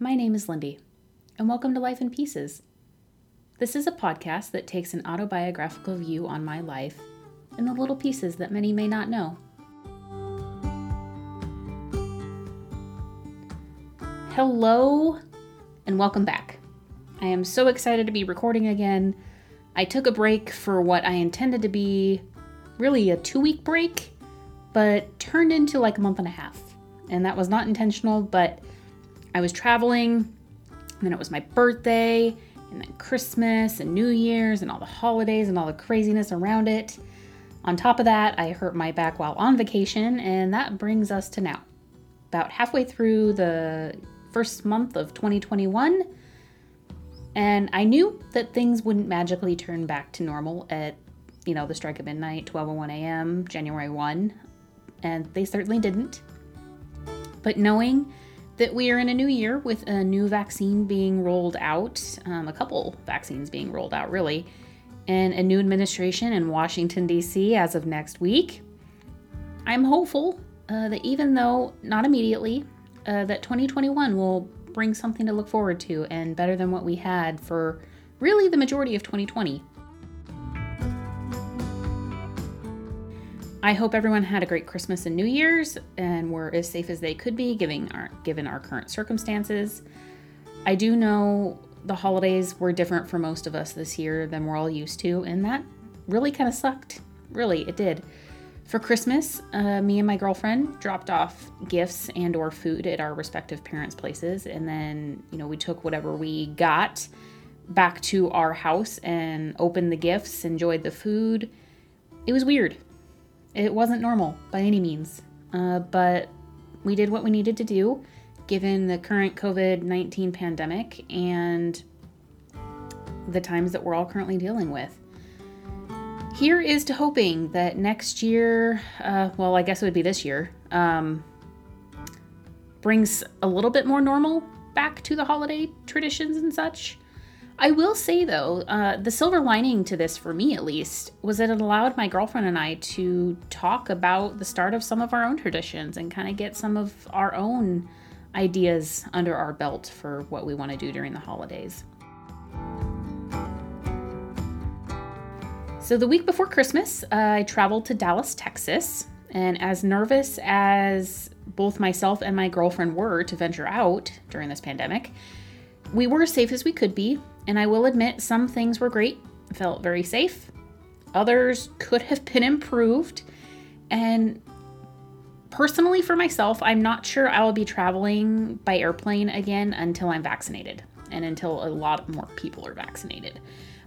My name is Lindy, and welcome to Life in Pieces. This is a podcast that takes an autobiographical view on my life and the little pieces that many may not know. Hello, and welcome back. I am so excited to be recording again. I took a break for what I intended to be really a 2-week break, but turned into like a month and a half. And that was not intentional, but I was traveling, and then it was my birthday, and then Christmas, and New Year's, and all the holidays, and all the craziness around it. On top of that, I hurt my back while on vacation, and that brings us to now. About halfway through the first month of 2021, and I knew that things wouldn't magically turn back to normal at, the strike of midnight, 12:01 a.m., January 1, and they certainly didn't. But knowing that we are in a new year with a new vaccine being rolled out, a couple vaccines being rolled out really, and a new administration in Washington, D.C. as of next week, I'm hopeful that even though not immediately, that 2021 will bring something to look forward to and better than what we had for really the majority of 2020. I hope everyone had a great Christmas and New Year's and were as safe as they could be given our current circumstances. I do know the holidays were different for most of us this year than we're all used to, and that really kind of sucked. Really, it did. For Christmas, me and my girlfriend dropped off gifts and or food at our respective parents' places, and then, we took whatever we got back to our house and opened the gifts, enjoyed the food. It was weird. It wasn't normal by any means, but we did what we needed to do given the current COVID-19 pandemic and the times that we're all currently dealing with. Here is to hoping that next year, I guess it would be this year, brings a little bit more normal back to the holiday traditions and such. I will say, though, the silver lining to this, for me at least, was that it allowed my girlfriend and I to talk about the start of some of our own traditions and kind of get some of our own ideas under our belt for what we want to do during the holidays. So the week before Christmas, I traveled to Dallas, Texas, and as nervous as both myself and my girlfriend were to venture out during this pandemic, we were as safe as we could be. And I will admit, some things were great, felt very safe. Others could have been improved. And personally for myself, I'm not sure I will be traveling by airplane again until I'm vaccinated and until a lot more people are vaccinated.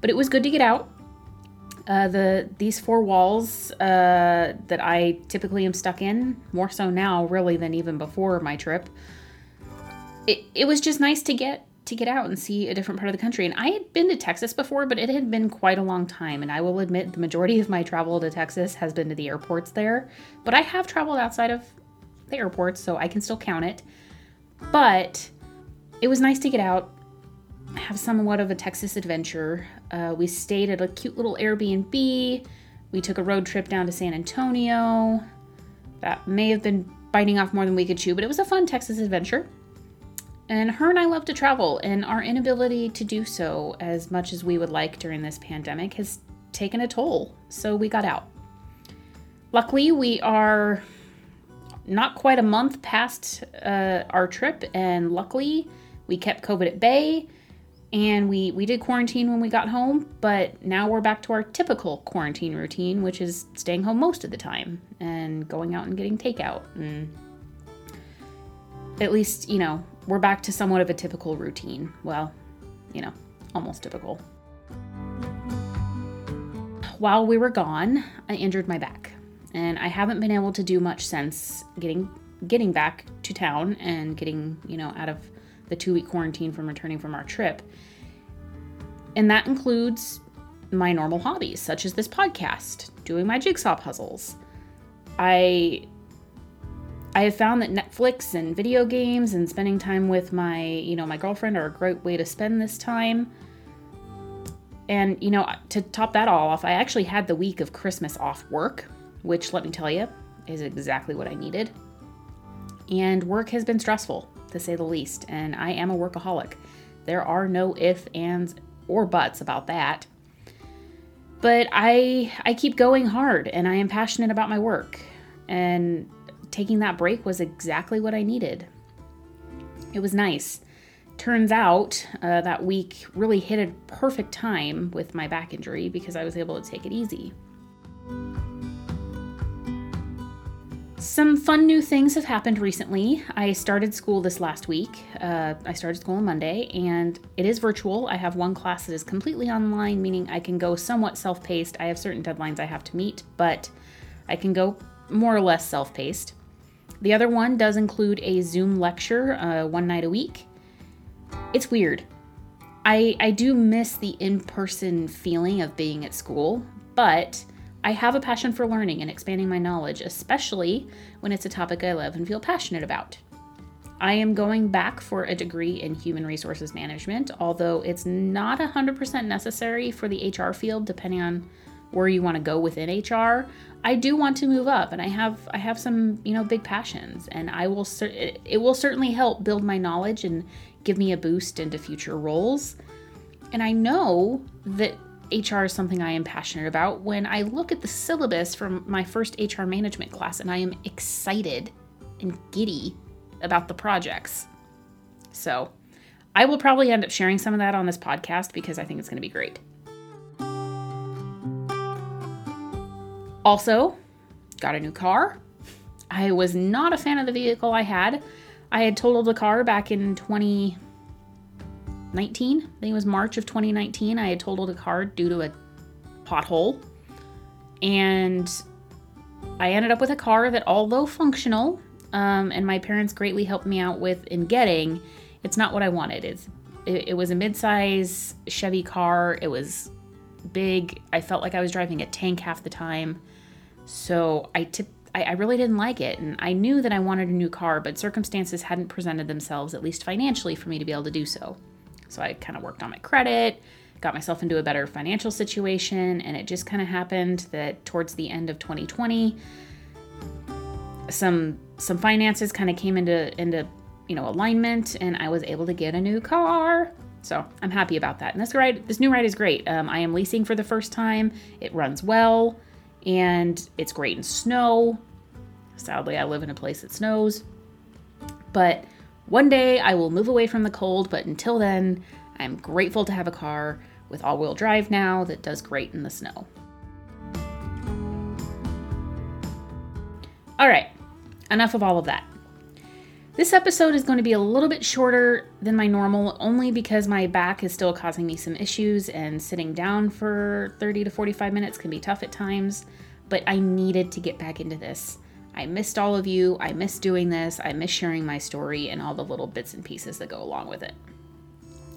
But it was good to get out. These four walls that I typically am stuck in, more so now really than even before my trip, it was just nice to get out and see a different part of the country. And I had been to Texas before, but it had been quite a long time. And I will admit the majority of my travel to Texas has been to the airports there, but I have traveled outside of the airports, so I can still count it. But it was nice to get out, have somewhat of a Texas adventure. We stayed at a cute little Airbnb. We took a road trip down to San Antonio. That may have been biting off more than we could chew, but it was a fun Texas adventure. And her and I love to travel, and our inability to do so as much as we would like during this pandemic has taken a toll, so we got out. Luckily, we are not quite a month past our trip, and luckily, we kept COVID at bay, and we did quarantine when we got home, but now we're back to our typical quarantine routine, which is staying home most of the time, and going out and getting takeout, and at least, we're back to somewhat of a typical routine. Well, almost typical. While we were gone, I injured my back, and I haven't been able to do much since getting back to town and getting, out of the 2-week quarantine from returning from our trip. And that includes my normal hobbies, such as this podcast, doing my jigsaw puzzles. I have found that Netflix and video games and spending time with my, my girlfriend are a great way to spend this time. And, to top that all off, I actually had the week of Christmas off work, which, let me tell you, is exactly what I needed. And work has been stressful. to say the least, and I am a workaholic. There are no ifs, ands, or buts about that. But I keep going hard, and I am passionate about my work. And taking that break was exactly what I needed. It was nice. Turns out that week really hit a perfect time with my back injury because I was able to take it easy. Some fun new things have happened recently. I started school this last week. I started school on Monday, and it is virtual. I have one class that is completely online, meaning I can go somewhat self-paced. I have certain deadlines I have to meet, but I can go more or less self-paced. The other one does include a Zoom lecture one night a week. It's weird. I do miss the in-person feeling of being at school, but I have a passion for learning and expanding my knowledge, especially when it's a topic I love and feel passionate about. I am going back for a degree in human resources management, although it's not 100% necessary for the HR field, depending on where you want to go within HR. I do want to move up, and I have some, big passions, and it will certainly help build my knowledge and give me a boost into future roles. And I know that HR is something I am passionate about when I look at the syllabus from my first HR management class, and I am excited and giddy about the projects. So I will probably end up sharing some of that on this podcast because I think it's going to be great. Also, got a new car. I was not a fan of the vehicle I had. I had totaled the car back in 2019. I think it was March of 2019. I had totaled a car due to a pothole, and I ended up with a car that, although functional, and my parents greatly helped me out with in getting, it's not what I wanted. It was a midsize Chevy car. It was big. I felt like I was driving a tank half the time, so I really didn't like it, and I knew that I wanted a new car, but circumstances hadn't presented themselves, at least financially, for me to be able to do so. So I kind of worked on my credit, got myself into a better financial situation, and it just kind of happened that towards the end of 2020, some finances kind of came into alignment, and I was able to get a new car. So I'm happy about that. And this new ride is great. I am leasing for the first time. It runs well, and it's great in snow. Sadly, I live in a place that snows, but one day I will move away from the cold, but until then, I'm grateful to have a car with all-wheel drive now that does great in the snow. All right, enough of all of that. This episode is going to be a little bit shorter than my normal, only because my back is still causing me some issues, and sitting down for 30 to 45 minutes can be tough at times, but I needed to get back into this. I missed all of you, I miss doing this, I miss sharing my story and all the little bits and pieces that go along with it.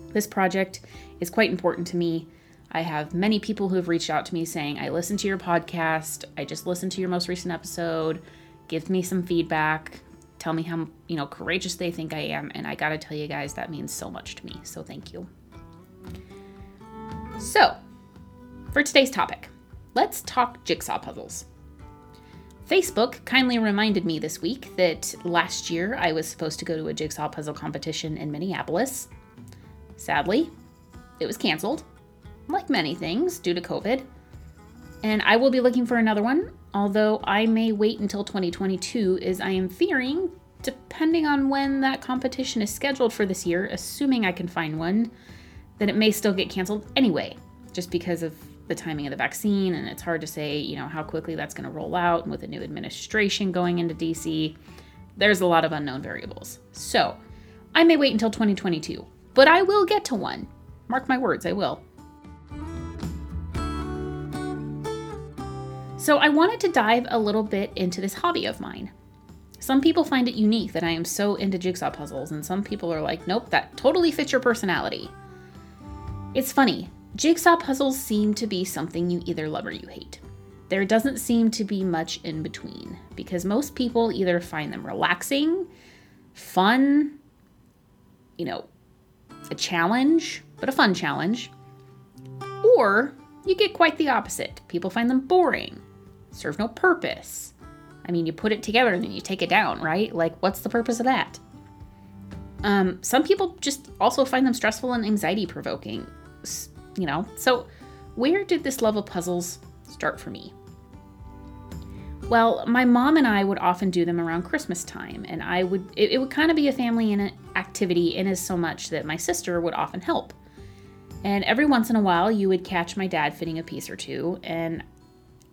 This project is quite important to me. I have many people who have reached out to me saying, I listened to your podcast, I just listened to your most recent episode, give me some feedback, tell me how courageous they think I am, and I gotta tell you guys, that means so much to me, so thank you. So, for today's topic, let's talk jigsaw puzzles. Facebook kindly reminded me this week that last year I was supposed to go to a jigsaw puzzle competition in Minneapolis. Sadly, it was canceled, like many things, due to COVID. And I will be looking for another one, although I may wait until 2022, as I am fearing, depending on when that competition is scheduled for this year, assuming I can find one, that it may still get canceled anyway, just because of the timing of the vaccine, and it's hard to say, how quickly that's going to roll out, and with a new administration going into DC, there's a lot of unknown variables. So I may wait until 2022, but I will get to one. Mark my words, I will. So I wanted to dive a little bit into this hobby of mine. Some people find it unique that I am so into jigsaw puzzles, and some people are like, nope, that totally fits your personality. It's funny. Jigsaw puzzles seem to be something you either love or you hate. There doesn't seem to be much in between, because most people either find them relaxing, fun, a challenge, but a fun challenge, or you get quite the opposite. People find them boring, serve no purpose. You put it together and then you take it down, right? What's the purpose of that? Some people just also find them stressful and anxiety provoking, you know? So where did this love of puzzles start for me? Well, my mom and I would often do them around Christmas time, and it would kind of be a family activity in as so much that my sister would often help. And every once in a while, you would catch my dad fitting a piece or two. And,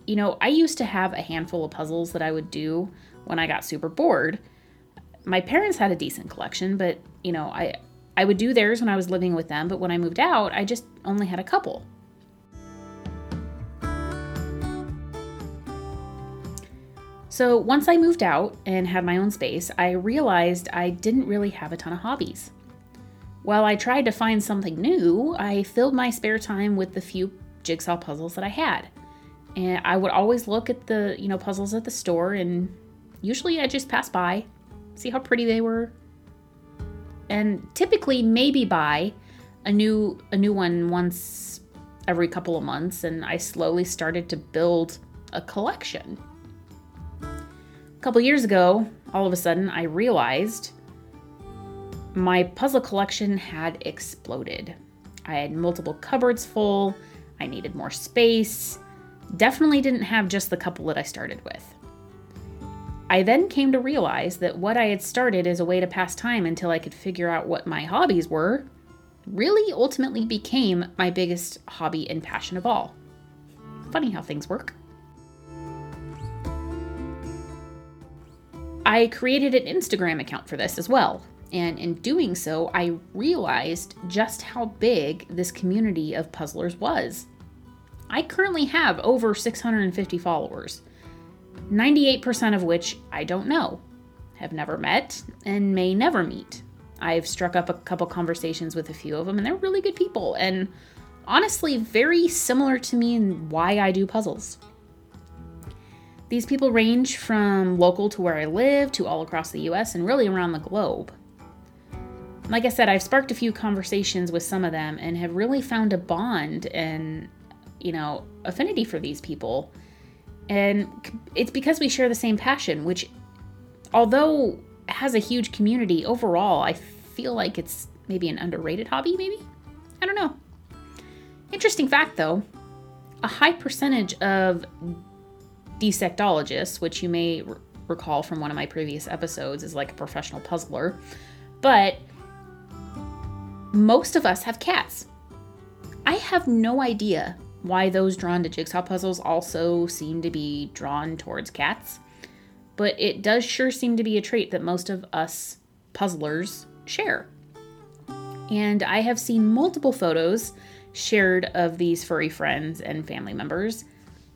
you know, I used to have a handful of puzzles that I would do when I got super bored. My parents had a decent collection, but, you know, I would do theirs when I was living with them. But when I moved out, I just only had a couple. So once I moved out and had my own space, I realized I didn't really have a ton of hobbies. While I tried to find something new, I filled my spare time with the few jigsaw puzzles that I had. And I would always look at the, you know, puzzles at the store, and usually I just pass by, see how pretty they were, and typically maybe buy a new one once every couple of months, and I slowly started to build a collection. A couple years ago, all of a sudden, I realized my puzzle collection had exploded. I had multiple cupboards full. I needed more space. Definitely didn't have just the couple that I started with. I then came to realize that what I had started as a way to pass time until I could figure out what my hobbies were really ultimately became my biggest hobby and passion of all. Funny how things work. I created an Instagram account for this as well, and in doing so, I realized just how big this community of puzzlers was. I currently have over 650 followers, 98% of which I don't know, have never met, and may never meet. I've struck up a couple conversations with a few of them, and they're really good people, and honestly very similar to me in why I do puzzles. These people range from local to where I live to all across the US and really around the globe. Like I said, I've sparked a few conversations with some of them and have really found a bond and, you know, affinity for these people. And it's because we share the same passion, which, although has a huge community overall, I feel like it's maybe an underrated hobby, maybe? I don't know. Interesting fact though, a high percentage of dissectologists, which you may recall from one of my previous episodes, is like a professional puzzler, but most of us have cats. I have no idea why those drawn to jigsaw puzzles also seem to be drawn towards cats, but it does sure seem to be a trait that most of us puzzlers share. And I have seen multiple photos shared of these furry friends and family members,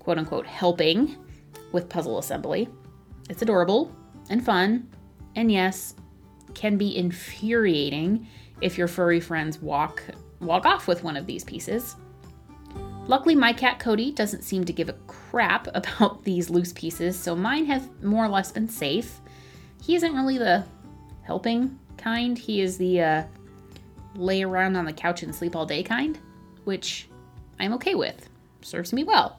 quote unquote, helping with puzzle assembly. It's adorable and fun, and yes, can be infuriating if your furry friends walk off with one of these pieces. Luckily, my cat Cody doesn't seem to give a crap about these loose pieces, so mine have more or less been safe. He isn't really the helping kind. He is the lay around on the couch and sleep all day kind, which I'm okay with. Serves me well.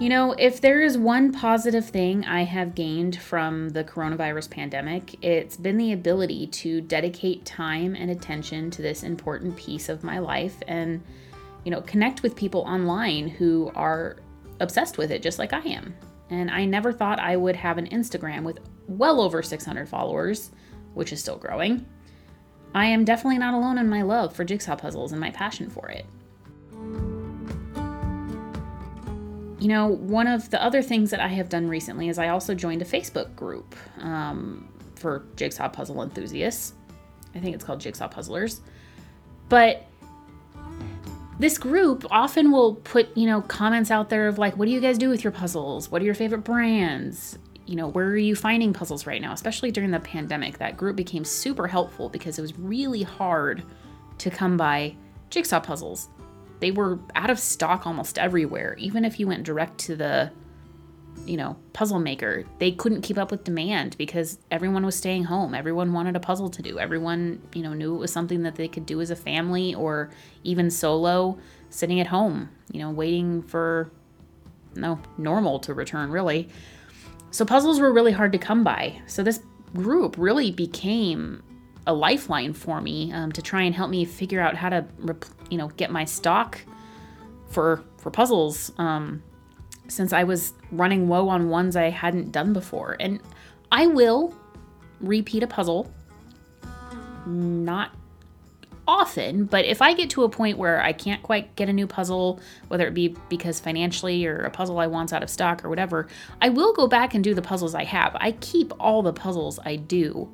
You know, if there is one positive thing I have gained from the coronavirus pandemic, it's been the ability to dedicate time and attention to this important piece of my life and, you know, connect with people online who are obsessed with it just like I am. And I never thought I would have an Instagram with well over 600 followers, which is still growing. I am definitely not alone in my love for jigsaw puzzles and my passion for it. You know, one of the other things that I have done recently is I also joined a Facebook group for jigsaw puzzle enthusiasts. I think it's called Jigsaw Puzzlers. But this group often will put, you know, comments out there of like, what do you guys do with your puzzles? What are your favorite brands? You know, where are you finding puzzles right now? Especially during the pandemic, that group became super helpful because it was really hard to come by jigsaw puzzles. They were out of stock almost everywhere. Even if you went direct to the, you know, puzzle maker, they couldn't keep up with demand because everyone was staying home. Everyone wanted a puzzle to do. Everyone, you know, knew it was something that they could do as a family or even solo sitting at home, you know, waiting for normal to return, really. So puzzles were really hard to come by. So this group really became a lifeline for me to try and help me figure out how to, get my stock for puzzles since I was running low on ones I hadn't done before. And I will repeat a puzzle, not often, but if I get to a point where I can't quite get a new puzzle, whether it be because financially or a puzzle I want's out of stock or whatever, I will go back and do the puzzles I have. I keep all the puzzles I do.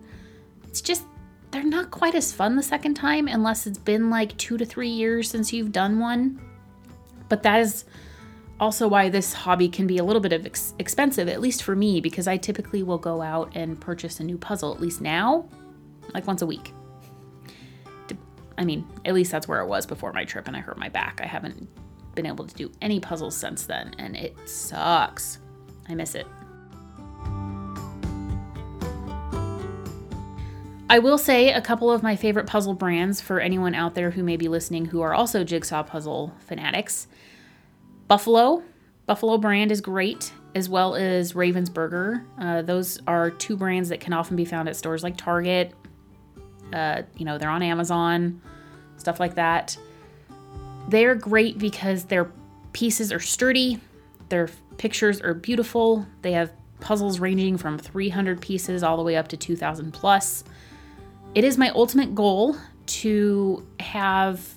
It's just, they're not quite as fun the second time unless it's been like 2 to 3 years since you've done one. But that is also why this hobby can be a little bit of expensive, at least for me, because I typically will go out and purchase a new puzzle, at least now, like once a week. I mean, at least that's where it was before my trip and I hurt my back. I haven't been able to do any puzzles since then, and it sucks. I miss it. I will say a couple of my favorite puzzle brands for anyone out there who may be listening who are also jigsaw puzzle fanatics. Buffalo brand is great, as well as Ravensburger. Those are two brands that can often be found at stores like Target. They're on Amazon, stuff like that. They're great because their pieces are sturdy, their pictures are beautiful, they have puzzles ranging from 300 pieces all the way up to 2,000 plus. It is my ultimate goal to have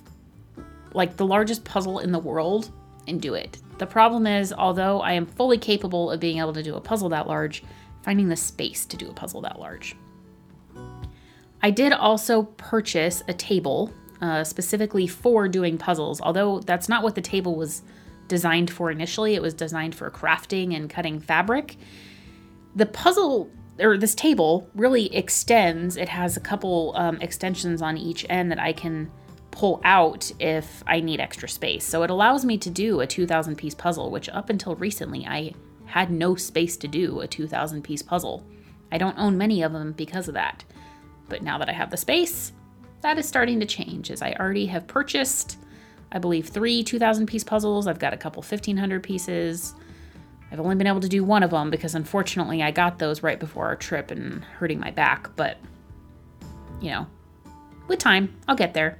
like the largest puzzle in the world and do it. The problem is, although I am fully capable of being able to do a puzzle that large, finding the space to do a puzzle that large. I did also purchase a table specifically for doing puzzles, although that's not what the table was designed for initially. It was designed for crafting and cutting fabric. The puzzle, or this table, really extends. It has a couple extensions on each end that I can pull out if I need extra space. So it allows me to do a 2,000 piece puzzle, which up until recently I had no space to do a 2,000 piece puzzle. I don't own many of them because of that. But now that I have the space, that is starting to change, as I already have purchased, I believe, 3 2,000 piece puzzles. I've got a couple 1,500 pieces. I've only been able to do one of them because unfortunately I got those right before our trip and hurting my back. But, with time, I'll get there.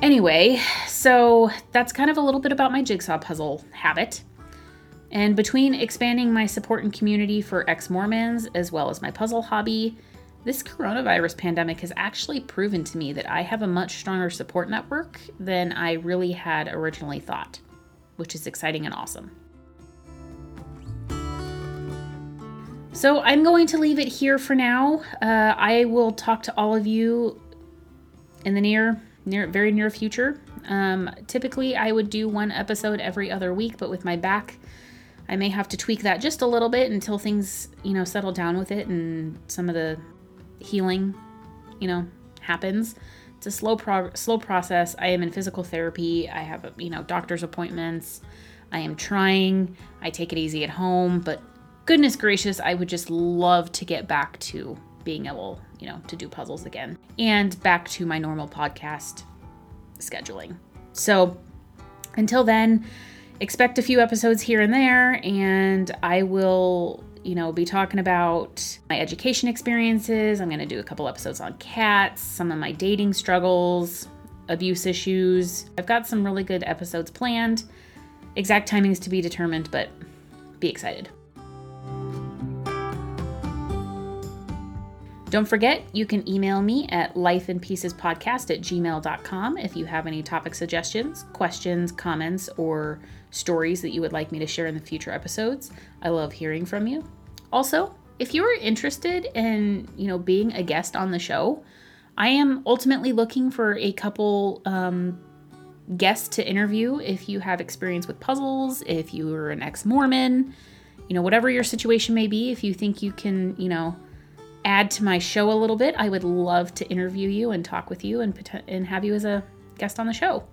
Anyway, so that's kind of a little bit about my jigsaw puzzle habit. And between expanding my support and community for ex-Mormons, as well as my puzzle hobby, this coronavirus pandemic has actually proven to me that I have a much stronger support network than I really had originally thought, which is exciting and awesome. So I'm going to leave it here for now. I will talk to all of you in the very near future. Typically, I would do one episode every other week, but with my back, I may have to tweak that just a little bit until things, settle down with it and some of the healing, happens. It's a slow process. I am in physical therapy. I have, doctor's appointments. I am trying. I take it easy at home, but goodness gracious, I would just love to get back to being able, to do puzzles again and back to my normal podcast scheduling. So until then, expect a few episodes here and there, and I will, be talking about my education experiences. I'm going to do a couple episodes on cats, some of my dating struggles, abuse issues. I've got some really good episodes planned. Exact timing is to be determined, but be excited. Don't forget, you can email me at lifeinpiecespodcast@gmail.com if you have any topic suggestions, questions, comments, or stories that you would like me to share in the future episodes. I love hearing from you. Also, if you are interested in, being a guest on the show, I am ultimately looking for a couple guests to interview. If you have experience with puzzles, if you are an ex-Mormon, whatever your situation may be, if you think you can, add to my show a little bit, I would love to interview you and talk with you and have you as a guest on the show.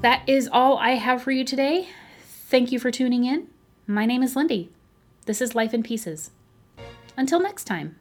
That is all I have for you today. Thank you for tuning in. My name is Lindy. This is Life in Pieces. Until next time.